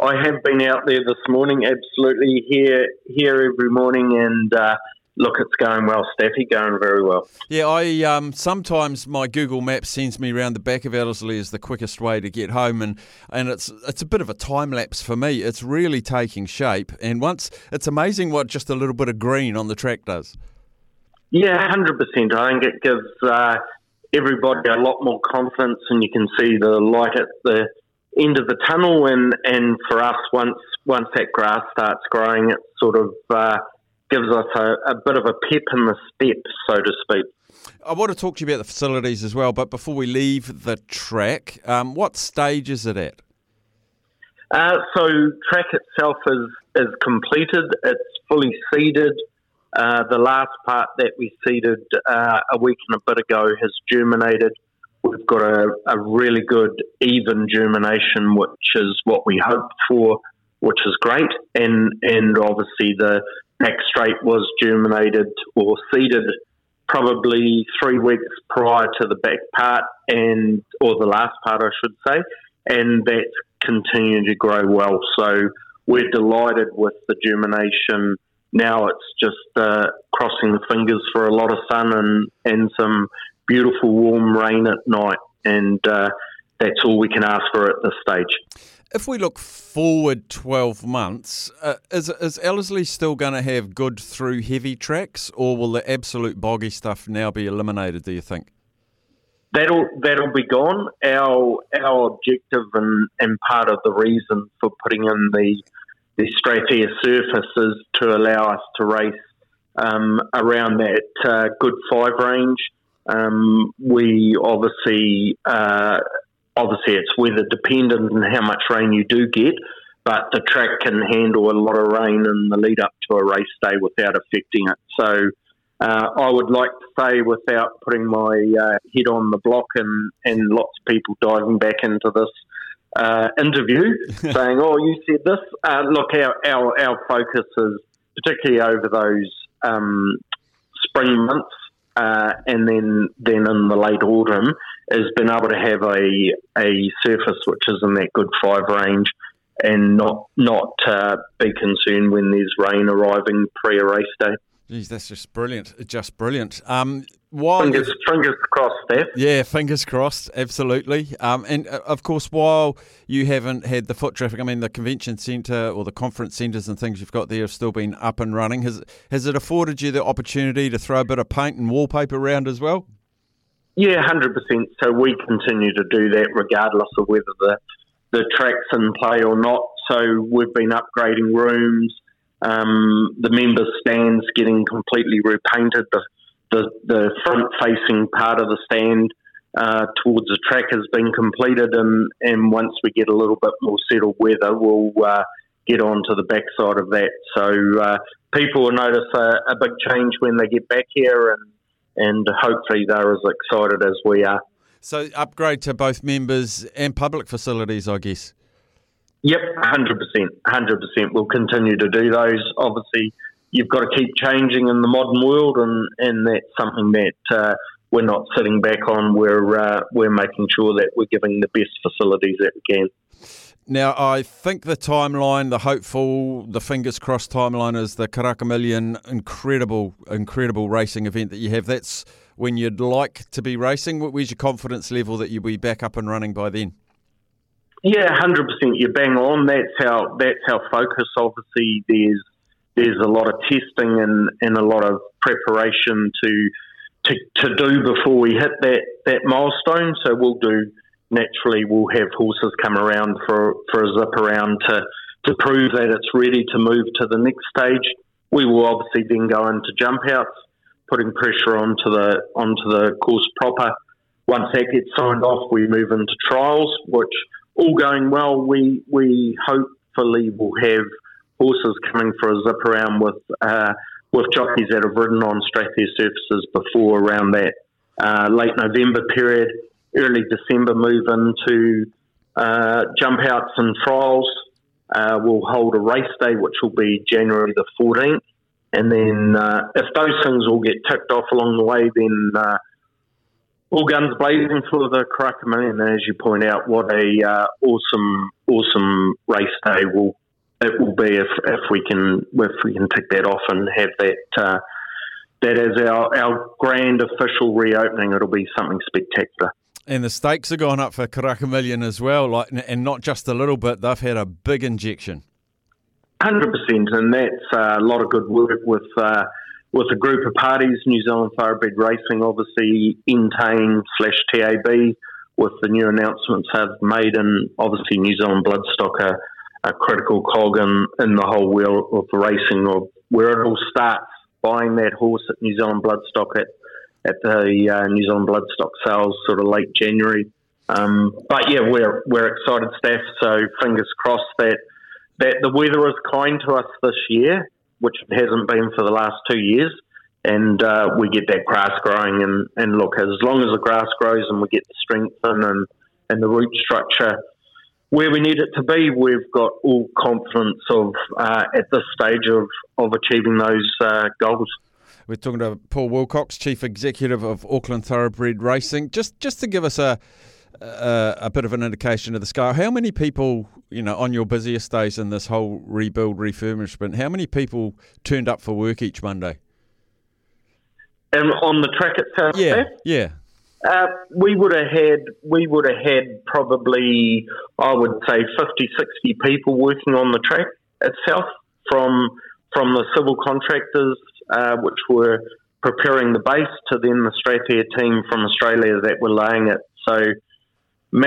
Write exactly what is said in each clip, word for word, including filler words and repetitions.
I have been out there this morning, absolutely here here every morning, and uh, look, it's going well, Staffy, going very well. Yeah, I um, sometimes my Google Maps sends me around the back of Ellerslie as the quickest way to get home, and, and it's it's a bit of a time lapse for me. It's really taking shape, and once it's amazing what just a little bit of green on the track does. Yeah, one hundred percent. I think it gives uh, everybody a lot more confidence, and you can see the light at the end of the tunnel, and, and for us, once once that grass starts growing, it sort of uh, gives us a, a bit of a pep in the step, so to speak. I want to talk to you about the facilities as well, but before we leave the track, um, what stage is it at? Uh, so track itself is, is completed, it's fully seeded. Uh, the last part that we seeded uh, a week and a bit ago has germinated. We've got a, a really good even germination, which is what we hoped for, which is great. And and obviously the back straight was germinated or seeded probably three weeks prior to the back part, and or the last part, I should say, and that's continued to grow well. So we're delighted with the germination. Now it's just uh, crossing the fingers for a lot of sun and, and some beautiful warm rain at night, and uh, that's all we can ask for at this stage. If we look forward twelve months, uh, is, is Ellerslie still going to have good through heavy tracks, or will the absolute boggy stuff now be eliminated, do you think? That'll that'll be gone. Our our objective and, and part of the reason for putting in the, the StrathAyr surface is to allow us to race um, around that uh, good five range. Um, we obviously, uh, obviously it's weather dependent on how much rain you do get, but the track can handle a lot of rain in the lead up to a race day without affecting it. So uh, I would like to say, without putting my uh, head on the block and, and lots of people diving back into this uh, interview saying, oh, you said this. Uh, look, our, our, our focus is particularly over those um, spring months, Uh, and then, then in the late autumn, has been able to have a a surface which is in that good five range, and not not uh, be concerned when there's rain arriving pre a race day. Geez, that's just brilliant! Just brilliant. Um, while fingers, you... fingers crossed, Steph. Yeah, fingers crossed. Absolutely. Um, and uh, of course, while you haven't had the foot traffic, I mean, the convention centre or the conference centres and things you've got there have still been up and running. Has has it afforded you the opportunity to throw a bit of paint and wallpaper around as well? Yeah, one hundred percent. So we continue to do that regardless of whether the the track's in play or not. So we've been upgrading rooms. Um, the members' stands getting completely repainted. The the, the front-facing part of the stand uh, towards the track has been completed, and, and once we get a little bit more settled weather, we'll uh, get onto the backside of that. So uh, people will notice a, a big change when they get back here, and and hopefully they're as excited as we are. So upgrade to both members and public facilities, I guess. Yep, one hundred percent, one hundred percent. We'll continue to do those. Obviously, you've got to keep changing in the modern world, and, and that's something that uh, we're not sitting back on. We're uh, we're making sure that we're giving the best facilities that we can. Now, I think the timeline, the hopeful, the fingers crossed timeline is the Karakamillion incredible, incredible racing event that you have. That's when you'd like to be racing. Where's your confidence level that you'll be back up and running by then? Yeah, one hundred percent. You're bang on. That's our that's our focus. Obviously, there's there's a lot of testing and, and a lot of preparation to, to to do before we hit that, that milestone. So we'll do naturally. We'll have horses come around for, for a zip around to to prove that it's ready to move to the next stage. We will obviously then go into jump outs, putting pressure onto the onto the course proper. Once that gets signed off, we move into trials, which all going well, we we hopefully will have horses coming for a zip around with uh, with jockeys that have ridden on StrathAyr surfaces before around that uh, late November period, early December move into uh, jump outs and trials. Uh, we'll hold a race day, which will be January the fourteenth. And then uh, if those things all get ticked off along the way, then uh, all guns blazing for the Karakamillion. And as you point out, what a uh, awesome, awesome race day will it will be if, if we can if we can tick that off and have that uh, that as our, our grand official reopening. It'll be something spectacular. And the stakes are going up for Karakamillion as well, like, and not just a little bit. They've had a big injection. one hundred percent, and that's a lot of good work with uh, with a group of parties. New Zealand Thoroughbred Racing, obviously, Entain slash T A B, with the new announcements they've made, and obviously New Zealand Bloodstock are a critical cog in, in the whole wheel of racing, or where it all starts, buying that horse at New Zealand Bloodstock at at the uh, New Zealand Bloodstock sales, sort of late January. Um, but yeah, we're we're excited, staff. So fingers crossed that that the weather is kind to us this year, which it hasn't been for the last two years, and uh, we get that grass growing. And, and look, as long as the grass grows and we get the strength in and, and the root structure where we need it to be, we've got all confidence of uh, at this stage of, of achieving those uh, goals. We're talking to Paul Wilcox, Chief Executive of Auckland Thoroughbred Racing. Just just to give us a Uh, a bit of an indication of the scale. How many people, you know, on your busiest days in this whole rebuild, refurbishment, how many people turned up for work each Monday? And on the track itself? Yeah, there? yeah. Uh, we would have had, we would have had probably, I would say, fifty, sixty people working on the track itself from from the civil contractors, uh, which were preparing the base, to then the StrathAyr team from Australia that were laying it. So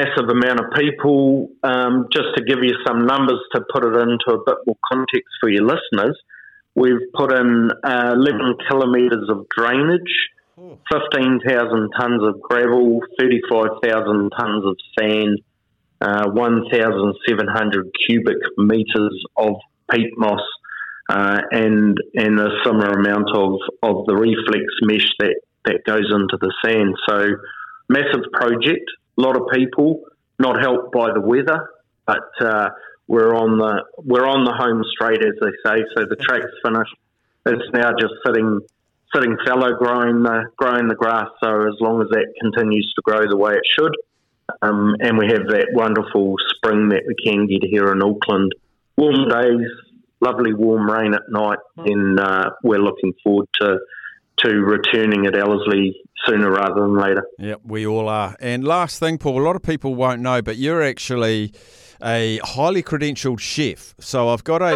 massive amount of people. Um, just to give you some numbers to put it into a bit more context for your listeners, we've put in uh, eleven kilometres of drainage, fifteen thousand tonnes of gravel, thirty-five thousand tonnes of sand, uh, one thousand seven hundred cubic metres of peat moss, uh, and and a similar amount of, of the reflex mesh that, that goes into the sand. So massive project. A lot of people, not helped by the weather, but uh, we're on the we're on the home straight, as they say. So the track's finished. It's now just sitting sitting fallow, growing the growing the grass. So as long as that continues to grow the way it should, um, and we have that wonderful spring that we can get here in Auckland. Warm days, lovely warm rain at night, and uh, we're looking forward to. to returning at Ellerslie sooner rather than later. Yep, we all are. And last thing, Paul, a lot of people won't know, but you're actually a highly credentialed chef. So I've got a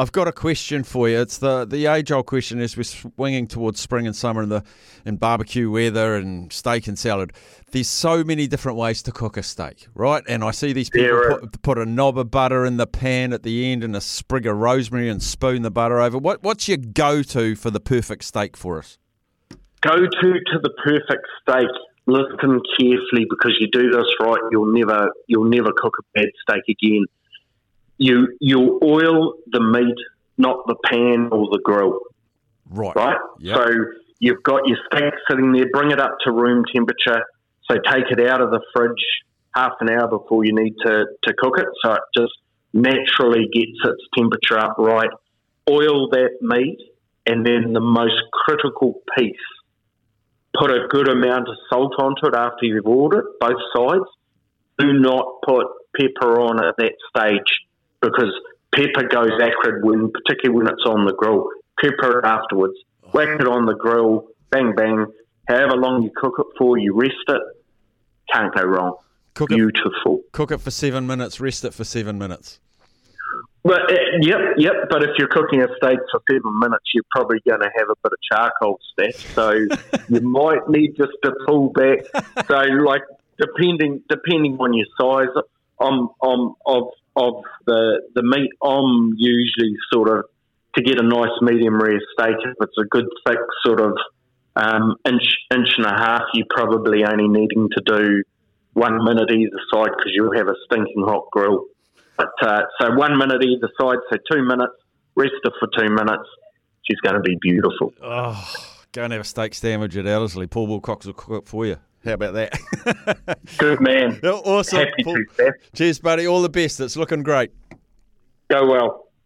I've got a question for you. It's the, the age-old question as we're swinging towards spring and summer and, the, and barbecue weather and steak and salad. There's so many different ways to cook a steak, right? And I see these people yeah, right. put, put a knob of butter in the pan at the end and a sprig of rosemary and spoon the butter over. What What's your go-to for the perfect steak for us? Go-to to the perfect steak. Listen carefully, because you do this right, you'll never you'll never cook a bad steak again. You you oil the meat, not the pan or the grill. Right. Right? Yep. So you've got your steak sitting there, bring it up to room temperature. So take it out of the fridge half an hour before you need to, to cook it. So it just naturally gets its temperature up right. Oil that meat, and then the most critical piece, put a good amount of salt onto it after you've oiled it, both sides. Do not put pepper on at that stage, because pepper goes acrid, when, particularly when it's on the grill. Pepper it afterwards. Whack it on the grill, bang, bang. However long you cook it for, you rest it. Can't go wrong. Cook Beautiful. It, cook it for seven minutes, rest it for seven minutes. Well, uh, yep, yep. But if you're cooking a steak for seven minutes, you're probably going to have a bit of charcoal stash, so you might need just to pull back. So, like, depending depending on your size, I'm, I'm of of the the meat, I'm usually sort of to get a nice medium rare steak. If it's a good thick sort of um, inch inch and a half, you're probably only needing to do one minute either side, because you'll have a stinking hot grill. But, uh, so one minute either side, so two minutes, rest her for two minutes. She's going to be beautiful. Oh, go and have a steak sandwich at Ellerslie. Paul Wilcox will cook it for you. How about that? Good man. Awesome. Happy Paul. To, Cheers, buddy. All the best. It's looking great. Go well.